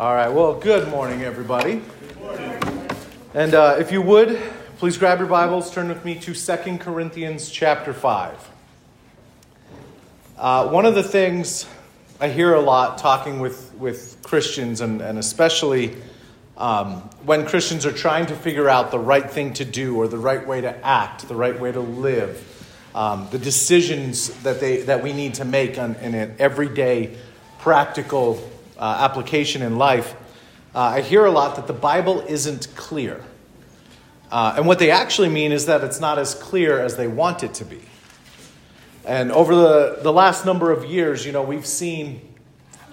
All right, well, good morning, everybody. Good morning. And if you would, please grab your Bibles, turn with me to 2 Corinthians chapter 5. One of the things I hear a lot talking with Christians, and especially when Christians are trying to figure out the right thing to do or the right way to act, the right way to live, the decisions that we need to make in an everyday practical application in life, I hear a lot that the Bible isn't clear. And what they actually mean is that it's not as clear as they want it to be. And over the last number of years, you know, we've seen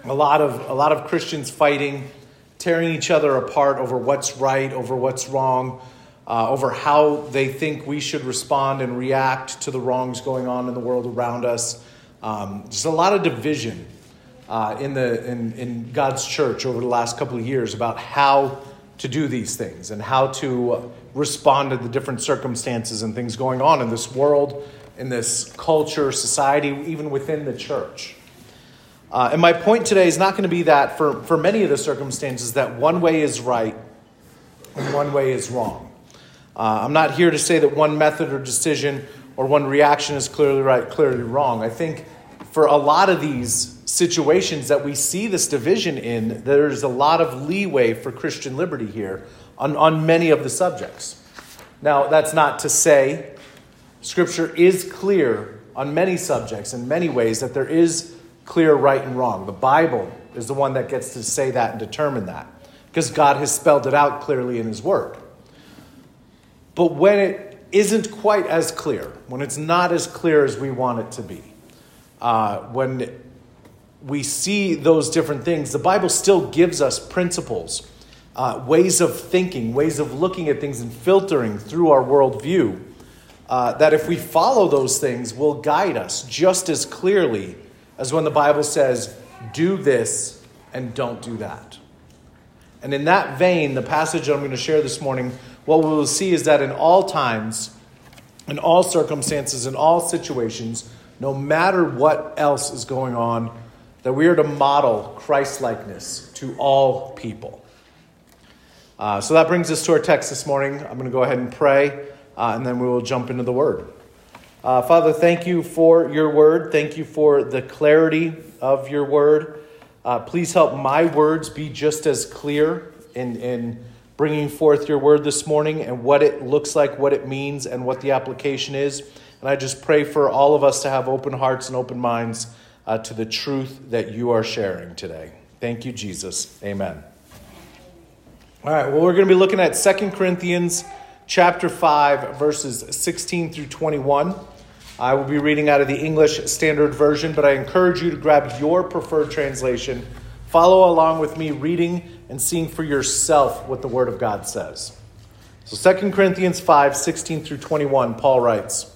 a lot of Christians fighting, tearing each other apart over what's right, over what's wrong, over how they think we should respond and react to the wrongs going on in the world around us. Just a lot of division in God's church over the last couple of years about how to do these things and how to respond to the different circumstances and things going on in this world, in this culture, society, even within the church. And my point today is not going to be that for many of the circumstances that one way is right and one way is wrong. I'm not here to say that one method or decision or one reaction is clearly right, clearly wrong. I think for a lot of these situations that we see this division in, there's a lot of leeway for Christian liberty here on many of the subjects. Now, that's not to say Scripture is clear on many subjects in many ways that there is clear right and wrong. The Bible is the one that gets to say that and determine that because God has spelled it out clearly in His Word. But when it isn't quite as clear, when it's not as clear as we want it to be, when we see those different things, the Bible still gives us principles, ways of thinking, ways of looking at things and filtering through our worldview, that if we follow those things will guide us just as clearly as when the Bible says, do this and don't do that. And in that vein, the passage I'm going to share this morning, what we will see is that in all times, in all circumstances, in all situations, no matter what else is going on, that we are to model Christ-likeness to all people. So that brings us to our text this morning. I'm going to go ahead and pray, and then we will jump into the Word. Father, thank you for your Word. Thank you for the clarity of your Word. Please help my words be just as clear in bringing forth your Word this morning and what it looks like, what it means, and what the application is. And I just pray for all of us to have open hearts and open minds to the truth that you are sharing today. Thank you, Jesus. Amen. All right, well, we're going to be looking at 2 Corinthians chapter 5, verses 16 through 21. I will be reading out of the English Standard Version, but I encourage you to grab your preferred translation. Follow along with me reading and seeing for yourself what the Word of God says. So 2 Corinthians 5, 16 through 21, Paul writes,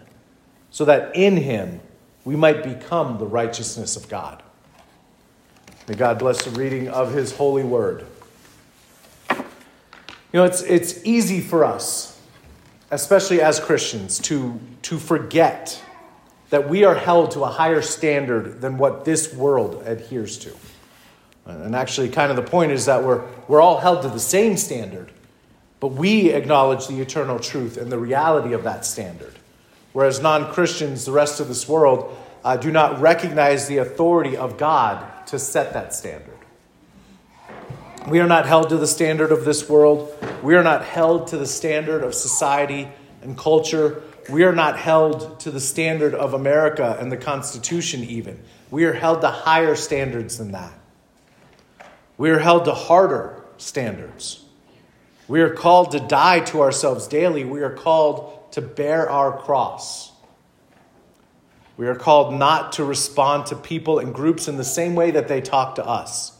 so that in him we might become the righteousness of God." May God bless the reading of his holy word. You know, it's easy for us, especially as Christians, to forget that we are held to a higher standard than what this world adheres to. And actually, kind of the point is that we're all held to the same standard, but we acknowledge the eternal truth and the reality of that standard. Whereas non-Christians, the rest of this world, do not recognize the authority of God to set that standard. We are not held to the standard of this world. We are not held to the standard of society and culture. We are not held to the standard of America and the Constitution even. We are held to higher standards than that. We are held to harder standards. We are called to die to ourselves daily. We are called to bear our cross. We are called not to respond to people and groups in the same way that they talk to us.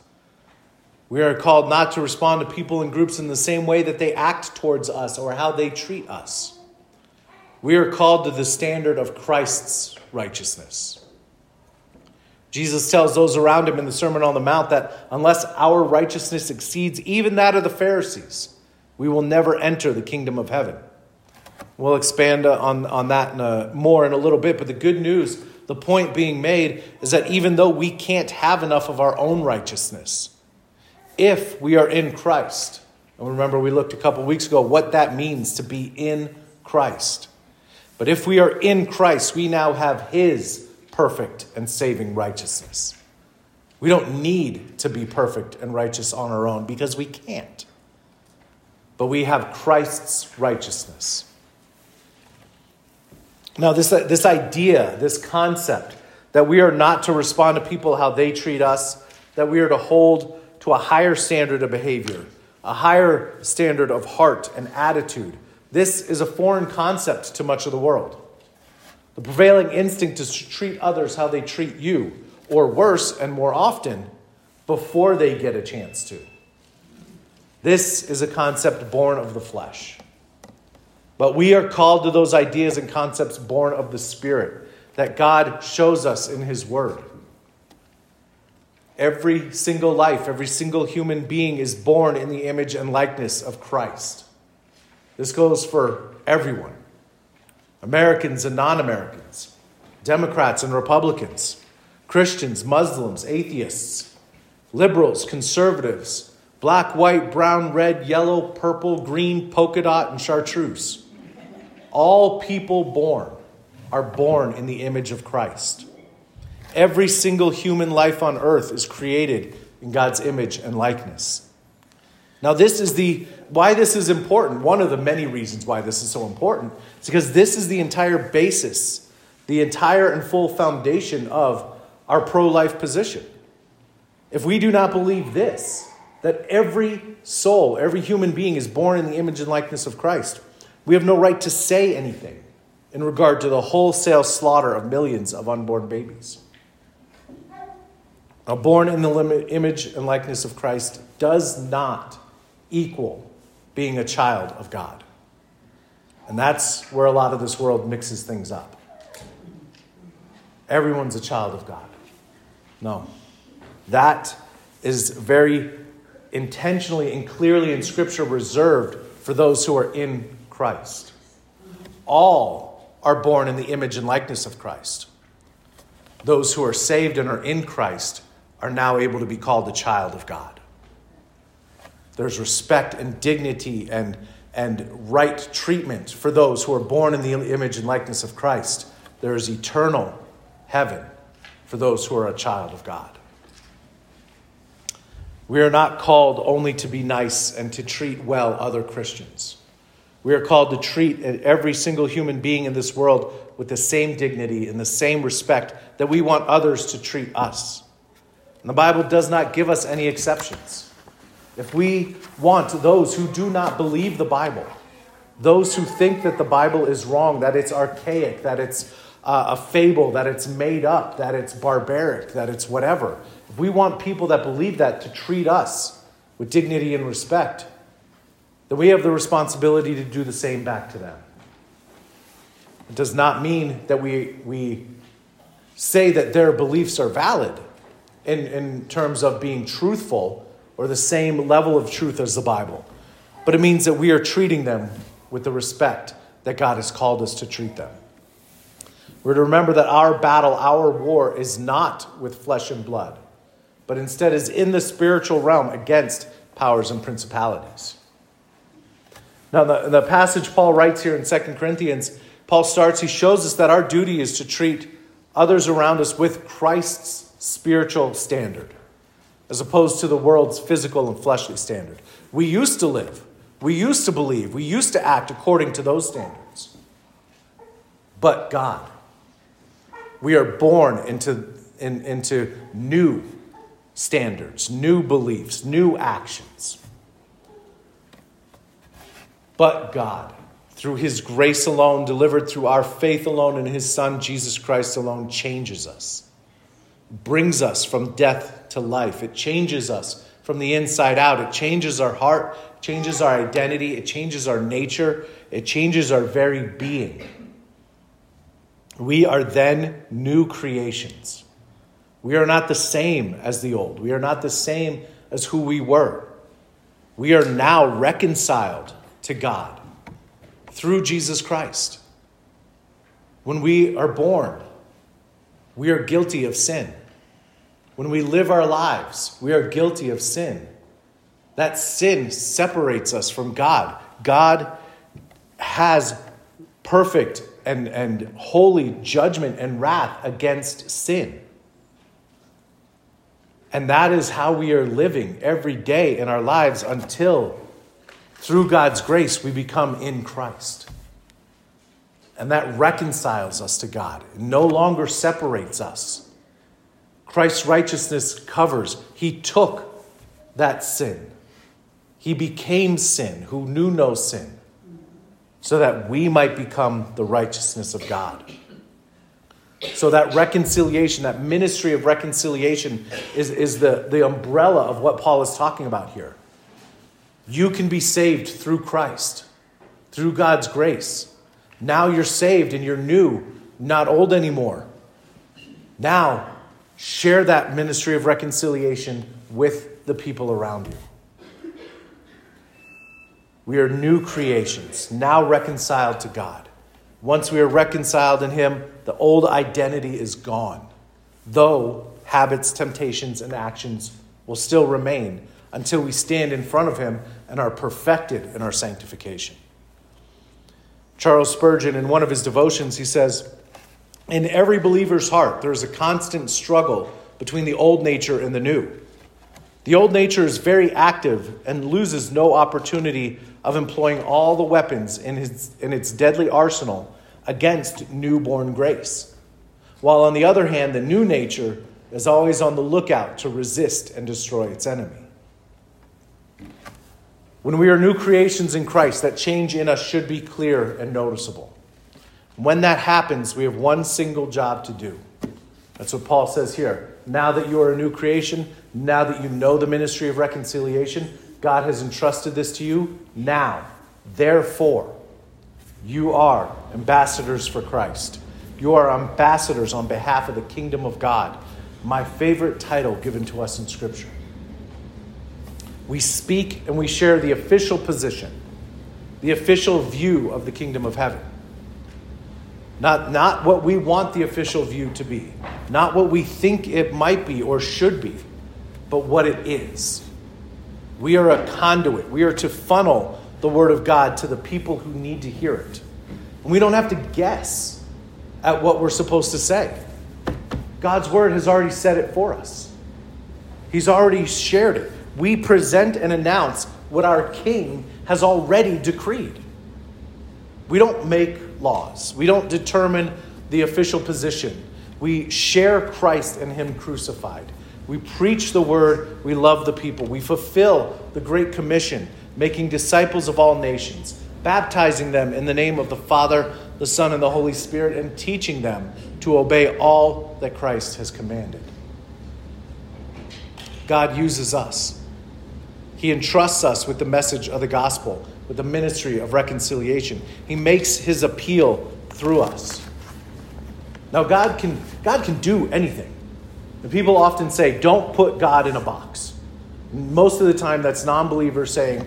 We are called not to respond to people and groups in the same way that they act towards us or how they treat us. We are called to the standard of Christ's righteousness. Jesus tells those around him in the Sermon on the Mount that unless our righteousness exceeds even that of the Pharisees, we will never enter the kingdom of heaven. We'll expand on that more in a little bit, but the good news, the point being made, is that even though we can't have enough of our own righteousness, if we are in Christ, and remember we looked a couple weeks ago what that means to be in Christ, but if we are in Christ, we now have his perfect and saving righteousness. We don't need to be perfect and righteous on our own because we can't. But we have Christ's righteousness. Now, this idea, this concept that we are not to respond to people how they treat us, that we are to hold to a higher standard of behavior, a higher standard of heart and attitude, this is a foreign concept to much of the world. The prevailing instinct is to treat others how they treat you, or worse and more often, before they get a chance to. This is a concept born of the flesh. But we are called to those ideas and concepts born of the Spirit that God shows us in his word. Every single life, every single human being is born in the image and likeness of Christ. This goes for everyone. Americans and non-Americans, Democrats and Republicans, Christians, Muslims, atheists, liberals, conservatives, black, white, brown, red, yellow, purple, green, polka dot, and chartreuse. All people born are born in the image of Christ. Every single human life on earth is created in God's image and likeness. Now, this is why this is important. One of the many reasons why this is so important is because this is the entire basis, the entire and full foundation of our pro-life position. If we do not believe this, that every soul, every human being is born in the image and likeness of Christ, we have no right to say anything in regard to the wholesale slaughter of millions of unborn babies. Now, born in the image and likeness of Christ does not equal being a child of God. And that's where a lot of this world mixes things up. Everyone's a child of God. No. That is very intentionally and clearly in Scripture reserved for those who are in Christ. All are born in the image and likeness of Christ. Those who are saved and are in Christ are now able to be called a child of God. There's respect and dignity and right treatment for those who are born in the image and likeness of Christ. There is eternal heaven for those who are a child of God. We are not called only to be nice and to treat well other Christians. We are called to treat every single human being in this world with the same dignity and the same respect that we want others to treat us. And the Bible does not give us any exceptions. If we want those who do not believe the Bible, those who think that the Bible is wrong, that it's archaic, that it's a fable, that it's made up, that it's barbaric, that it's whatever, if we want people that believe that to treat us with dignity and respect, then we have the responsibility to do the same back to them. It does not mean that we say that their beliefs are valid in terms of being truthful or the same level of truth as the Bible. But it means that we are treating them with the respect that God has called us to treat them. We're to remember that our battle, our war is not with flesh and blood, but instead is in the spiritual realm against powers and principalities. Now, the passage Paul writes here in 2 Corinthians, Paul starts, he shows us that our duty is to treat others around us with Christ's spiritual standard. as opposed to the world's physical and fleshly standard. We used to live, we used to believe, we used to act according to those standards. But God, we are born into new standards, new beliefs, new actions. But God, through his grace alone, delivered through our faith alone in his Son, Jesus Christ alone, changes us, brings us from death to life. It changes us from the inside out. It changes our heart, changes our identity, it changes our nature, it changes our very being. We are then new creations. We are not the same as the old. We are not the same as who we were. We are now reconciled to God through Jesus Christ. When we are born, we are guilty of sin. When we live our lives, we are guilty of sin. That sin separates us from God. God has perfect and holy judgment and wrath against sin. And that is how we are living every day in our lives until, through God's grace, we become in Christ. And that reconciles us to God. It no longer separates us. Christ's righteousness covers. He took that sin. He became sin, who knew no sin, so that we might become the righteousness of God. So that reconciliation, that ministry of reconciliation is the umbrella of what Paul is talking about here. You can be saved through Christ, through God's grace. Now you're saved and you're new, not old anymore. Now share that ministry of reconciliation with the people around you. We are new creations, now reconciled to God. Once we are reconciled in him, the old identity is gone, though habits, temptations, and actions will still remain until we stand in front of him and are perfected in our sanctification. Charles Spurgeon, in one of his devotions, he says, "In every believer's heart, there is a constant struggle between the old nature and the new. The old nature is very active and loses no opportunity of employing all the weapons in its deadly arsenal against newborn grace. While on the other hand, the new nature is always on the lookout to resist and destroy its enemy." When we are new creations in Christ, that change in us should be clear and noticeable. When that happens, we have one single job to do. That's what Paul says here. Now that you are a new creation, now that you know the ministry of reconciliation, God has entrusted this to you. Now, therefore, you are ambassadors for Christ. You are ambassadors on behalf of the kingdom of God, my favorite title given to us in Scripture. We speak and we share the official position, the official view of the kingdom of heaven. Not what we want the official view to be, not what we think it might be or should be, but what it is. We are a conduit. We are to funnel the word of God to the people who need to hear it. And we don't have to guess at what we're supposed to say. God's word has already said it for us. He's already shared it. We present and announce what our King has already decreed. We don't make laws. We don't determine the official position. We share Christ and him crucified. We preach the word. We love the people. We fulfill the Great Commission, making disciples of all nations, baptizing them in the name of the Father, the Son, and the Holy Spirit, and teaching them to obey all that Christ has commanded. God uses us. He entrusts us with the message of the gospel, with the ministry of reconciliation. He makes his appeal through us. Now, God can do anything. The people often say, don't put God in a box. Most of the time, that's non-believers saying,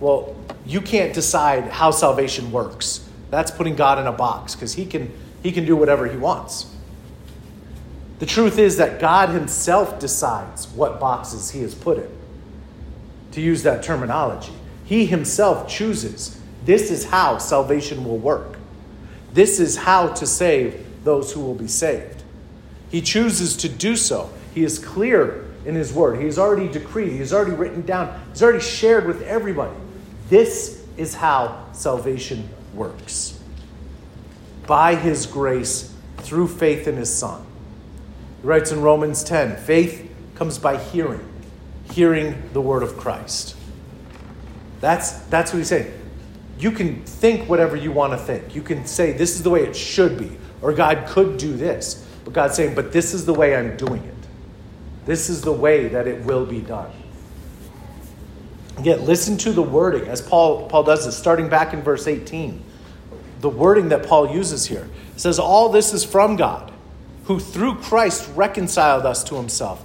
well, you can't decide how salvation works. That's putting God in a box because he can do whatever he wants. The truth is that God himself decides what boxes he has put in. To use that terminology, he himself chooses. This is how salvation will work. This is how to save those who will be saved. He chooses to do so. He is clear in his word. He's already decreed. He's already written down. He's already shared with everybody. This is how salvation works. By his grace, through faith in his Son. He writes in Romans 10, faith comes by hearing. Hearing the word of Christ. That's what he's saying. You can think whatever you want to think. You can say this is the way it should be. Or God could do this. But God's saying, but this is the way I'm doing it. This is the way that it will be done. Again, listen to the wording as Paul does this, starting back in verse 18. The wording that Paul uses here. It says, all this is from God, who through Christ reconciled us to himself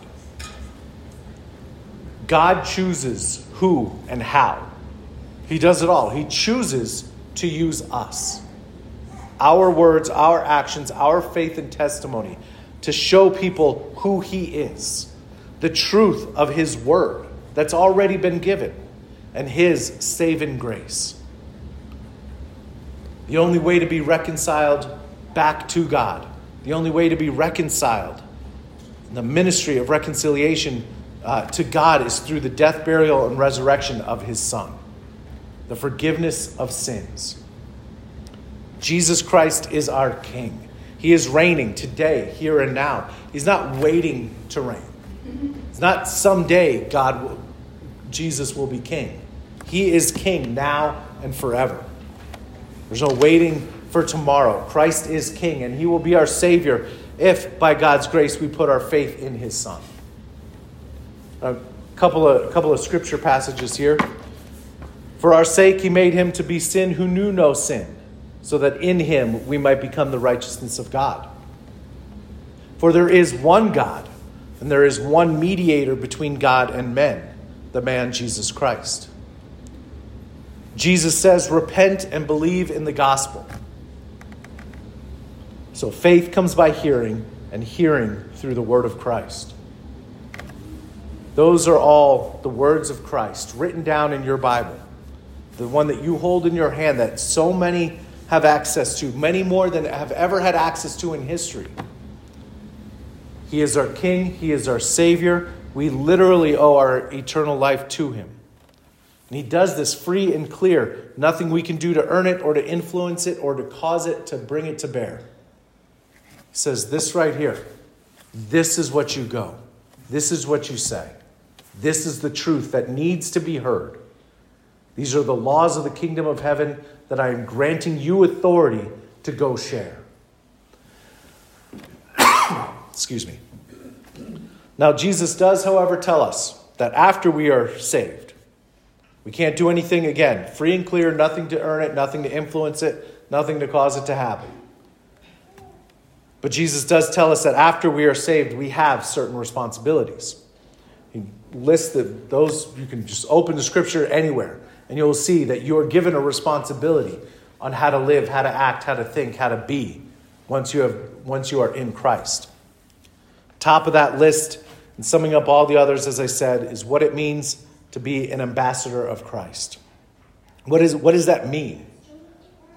God chooses who and how. He does it all. He chooses to use us, our words, our actions, our faith and testimony, to show people who he is, the truth of his word that's already been given, and his saving grace. The only way to be reconciled back to God, the only way to be reconciled, the ministry of reconciliation to God, is through the death, burial, and resurrection of his Son, the forgiveness of sins. Jesus Christ is our King. He is reigning today, here and now. He's not waiting to reign. It's not someday Jesus will be King. He is King now and forever. There's no waiting for tomorrow. Christ is King, and he will be our Savior if, by God's grace, we put our faith in his Son. A couple of scripture passages here. For our sake he made him to be sin who knew no sin, so that in him we might become the righteousness of God. For there is one God, and there is one mediator between God and men, the man Jesus Christ. Jesus says, repent and believe in the gospel. So faith comes by hearing, and hearing through the word of Christ. Those are all the words of Christ written down in your Bible, the one that you hold in your hand that so many have access to, many more than have ever had access to in history. He is our King. He is our Savior. We literally owe our eternal life to him. And he does this free and clear. Nothing we can do to earn it or to influence it or to cause it, to bring it to bear. He says this right here. This is what you go. This is what you say. This is the truth that needs to be heard. These are the laws of the kingdom of heaven that I am granting you authority to go share. Excuse me. Now, Jesus does, however, tell us that after we are saved, we can't do anything again. Free and clear, nothing to earn it, nothing to influence it, nothing to cause it to happen. But Jesus does tell us that after we are saved, we have certain responsibilities. He lists those. You can just open the scripture anywhere, and you'll see that you are given a responsibility on how to live, how to act, how to think, how to be once you are in Christ. Top of that list, and summing up all the others, as I said, is what it means to be an ambassador of Christ. What does that mean?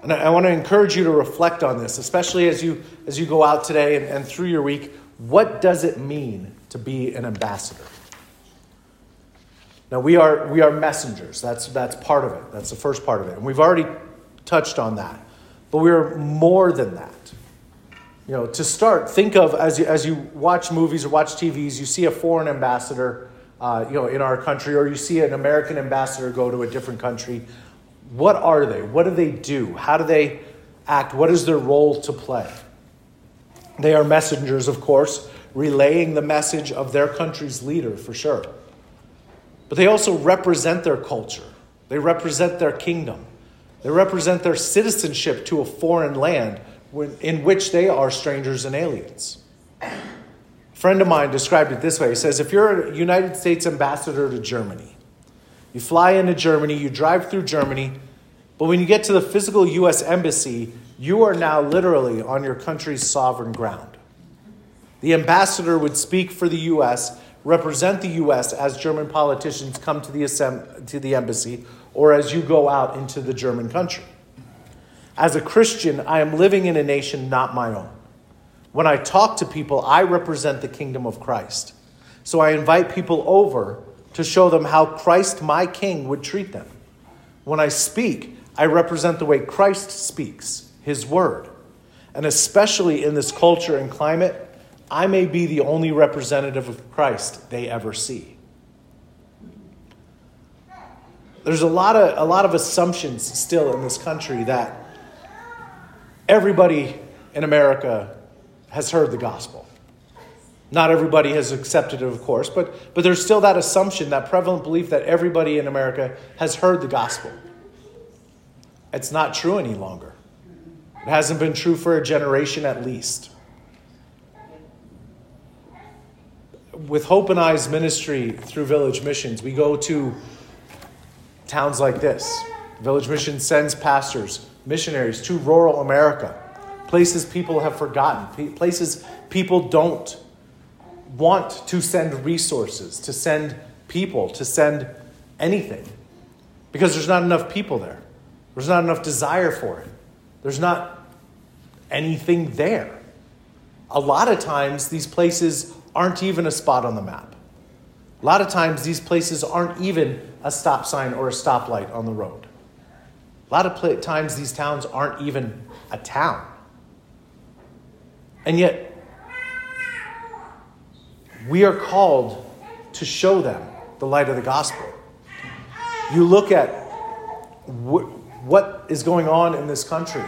And I want to encourage you to reflect on this, especially as you go out today and through your week. What does it mean to be an ambassador? Now, we are messengers. That's part of it. That's the first part of it. And we've already touched on that. But we're more than that. You know, to start, think of, as you watch movies or watch TVs, you see a foreign ambassador in our country, or you see an American ambassador go to a different country. What are they? What do they do? How do they act? What is their role to play? They are messengers, of course, relaying the message of their country's leader, for sure. But they also represent their culture. They represent their kingdom. They represent their citizenship to a foreign land in which they are strangers and aliens. A friend of mine described it this way. He says, if you're a United States ambassador to Germany, You fly into Germany, you drive through Germany, but when you get to the physical U.S. embassy, you are now literally on your country's sovereign ground. The ambassador would speak for the U.S., represent the U.S. as German politicians come to the embassy, or as you go out into the German country. As a Christian, I am living in a nation not my own. When I talk to people, I represent the kingdom of Christ. So I invite people over to show them how Christ, my King, would treat them. When I speak, I represent the way Christ speaks, his word. And especially in this culture and climate, I may be the only representative of Christ they ever see. There's a lot of assumptions still in this country that everybody in America has heard the gospel. Not everybody has accepted it, of course, but there's still that assumption, that prevalent belief that everybody in America has heard the gospel. It's not true any longer. It hasn't been true for a generation at least. With Hope and Eyes Ministry through Village Missions, we go to towns like this. Village Missions sends pastors, missionaries to rural America, places people have forgotten, places people don't want to send resources, to send people, to send anything, because there's not enough people there. There's not enough desire for it. There's not anything there. A lot of times, these places aren't even a spot on the map. A lot of times, these places aren't even a stop sign or a stoplight on the road. A lot of times, these towns aren't even a town. And yet, we are called to show them the light of the gospel. You look at what is going on in this country.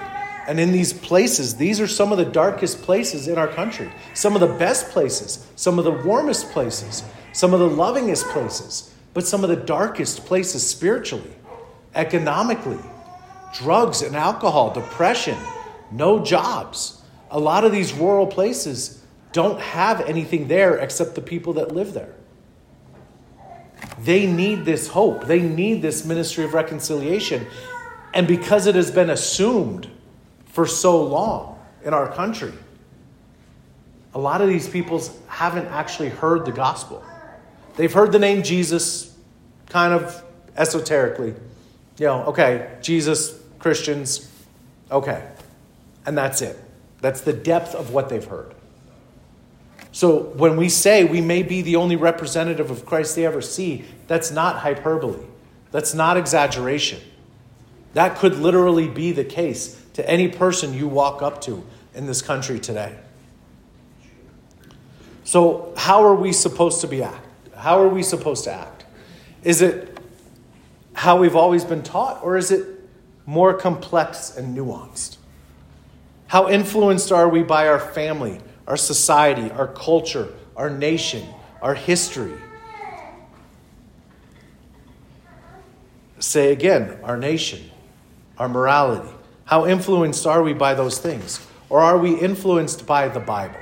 And in these places, these are some of the darkest places in our country. Some of the best places, some of the warmest places, some of the lovingest places, but some of the darkest places spiritually, economically, drugs and alcohol, depression, no jobs. A lot of these rural places don't have anything there except the people that live there. They need this hope. They need this ministry of reconciliation. And because it has been assumed for so long in our country, a lot of these people haven't actually heard the gospel. They've heard the name Jesus kind of esoterically. You know, okay, Jesus, Christians, okay. And that's it. That's the depth of what they've heard. So when we say we may be the only representative of Christ they ever see, that's not hyperbole. That's not exaggeration. That could literally be the case to any person you walk up to in this country today. So how are we supposed to act? How are we supposed to act? Is it how we've always been taught, or is it more complex and nuanced? How influenced are we by our family, our society, our culture, our nation, our history? Say again, our nation, our morality. How influenced are we by those things? Or are we influenced by the Bible?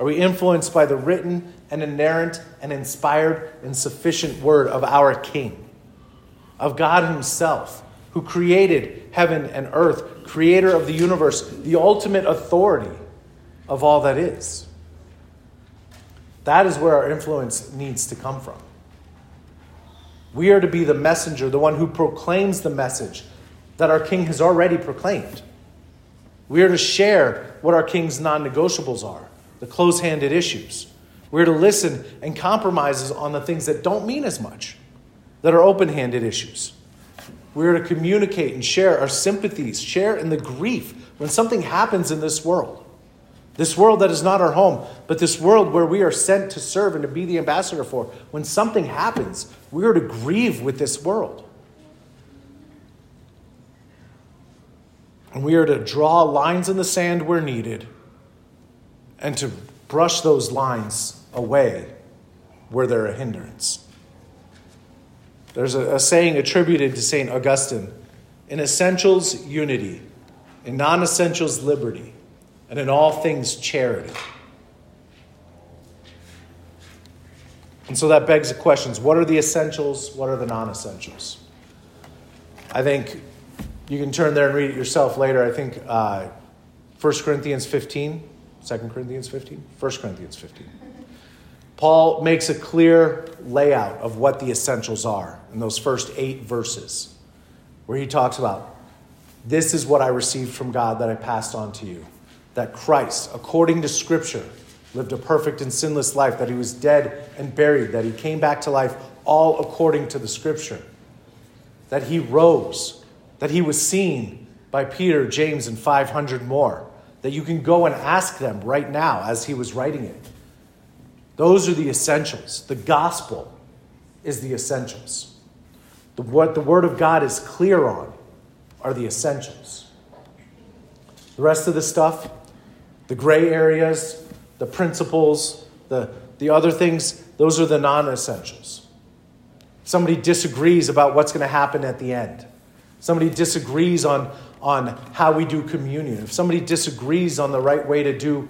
Are we influenced by the written and inerrant and inspired and sufficient word of our King, of God himself, who created heaven and earth, creator of the universe, the ultimate authority of all that is? That is where our influence needs to come from. We are to be the messenger, the one who proclaims the message that our King has already proclaimed. We are to share what our King's non-negotiables are, the close-handed issues. We are to listen and compromises on the things that don't mean as much, that are open-handed issues. We are to communicate and share our sympathies, share in the grief when something happens in this world that is not our home, but this world where we are sent to serve and to be the ambassador for. When something happens, we are to grieve with this world. And we are to draw lines in the sand where needed and to brush those lines away where they're a hindrance. There's a saying attributed to Saint Augustine: in essentials, unity; in non-essentials, liberty; and in all things, charity. And so that begs the questions. What are the essentials? What are the non-essentials? I think you can turn there and read it yourself later. I think 1 Corinthians 15, 2 Corinthians 15, 1 Corinthians 15. Paul makes a clear layout of what the essentials are in those first 8 verses where he talks about, this is what I received from God that I passed on to you, that Christ, according to Scripture, lived a perfect and sinless life, that he was dead and buried, that he came back to life, all according to the Scripture, that he rose, that he was seen by Peter, James, and 500 more, that you can go and ask them right now as he was writing it. Those are the essentials. The gospel is the essentials. What the Word of God is clear on are the essentials. The rest of the stuff, the gray areas, the principles, the other things, those are the non-essentials. Somebody disagrees about what's going to happen at the end. Somebody disagrees on how we do communion. If somebody disagrees on the right way to do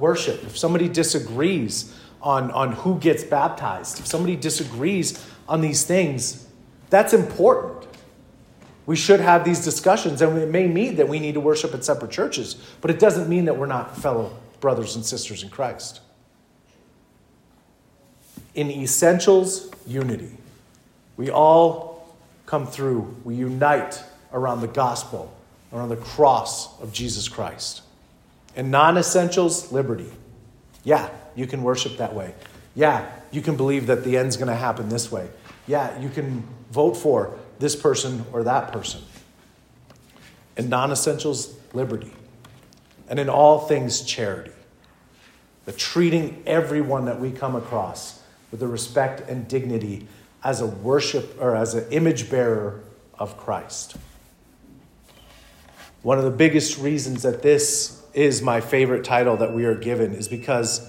worship, if somebody disagrees on who gets baptized, if somebody disagrees on these things, that's important. We should have these discussions, and it may mean that we need to worship at separate churches, but it doesn't mean that we're not fellow brothers and sisters in Christ. In essentials, unity. We all come through, we unite around the gospel, around the cross of Jesus Christ. In non-essentials, liberty. Yeah, you can worship that way. Yeah, you can believe that the end's going to happen this way. Yeah, you can vote for this person or that person. In non-essentials, liberty. And in all things, charity. The treating everyone that we come across with the respect and dignity as a worship or as an image bearer of Christ. One of the biggest reasons that this is my favorite title that we are given is because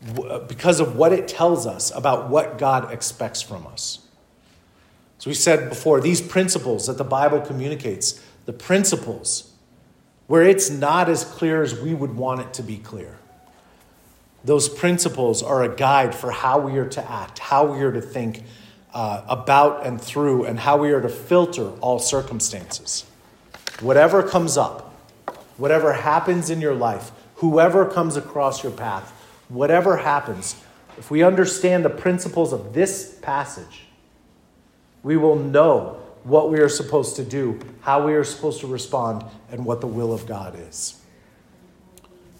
of what it tells us about what God expects from us. So we said before, these principles that the Bible communicates, the principles where it's not as clear as we would want it to be clear. Those principles are a guide for how we are to act, how we are to think about and through, and how we are to filter all circumstances. Whatever comes up, whatever happens in your life, whoever comes across your path, whatever happens, if we understand the principles of this passage, we will know what we are supposed to do, how we are supposed to respond, and what the will of God is.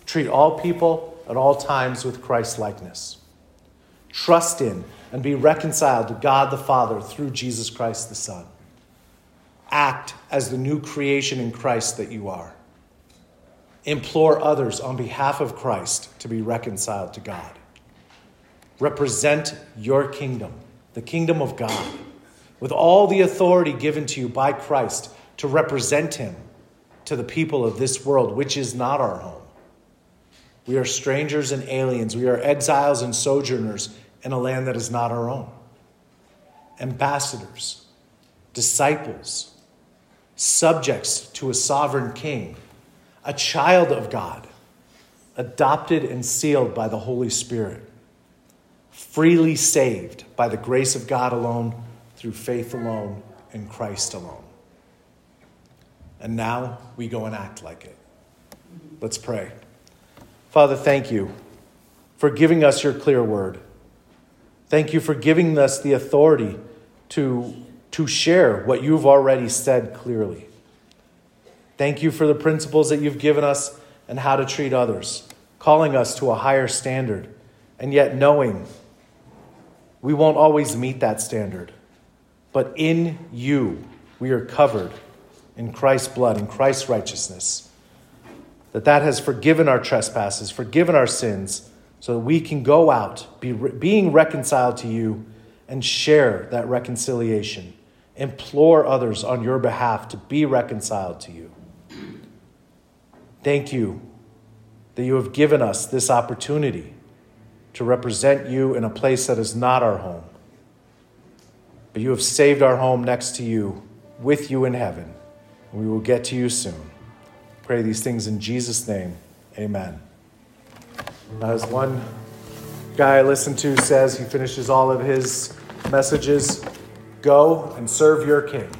Treat all people at all times with Christ-likeness. Trust in and be reconciled to God the Father through Jesus Christ the Son. Act as the new creation in Christ that you are. Implore others on behalf of Christ to be reconciled to God. Represent your kingdom, the kingdom of God, with all the authority given to you by Christ to represent him to the people of this world, which is not our home. We are strangers and aliens. We are exiles and sojourners in a land that is not our own. Ambassadors, disciples, subjects to a sovereign king, a child of God, adopted and sealed by the Holy Spirit, freely saved by the grace of God alone, through faith alone, in Christ alone. And now we go and act like it. Let's pray. Father, thank you for giving us your clear word. Thank you for giving us the authority to share what you've already said clearly. Thank you for the principles that you've given us and how to treat others, calling us to a higher standard, and yet knowing we won't always meet that standard. But in you, we are covered in Christ's blood, in Christ's righteousness, that has forgiven our trespasses, forgiven our sins, so that we can go out, being reconciled to you, and share that reconciliation. Implore others on your behalf to be reconciled to you. Thank you that you have given us this opportunity to represent you in a place that is not our home. But you have saved our home next to you, with you in heaven. And we will get to you soon. Pray these things in Jesus' name. Amen. Now, as one guy I listened to says, he finishes all of his messages, go and serve your king.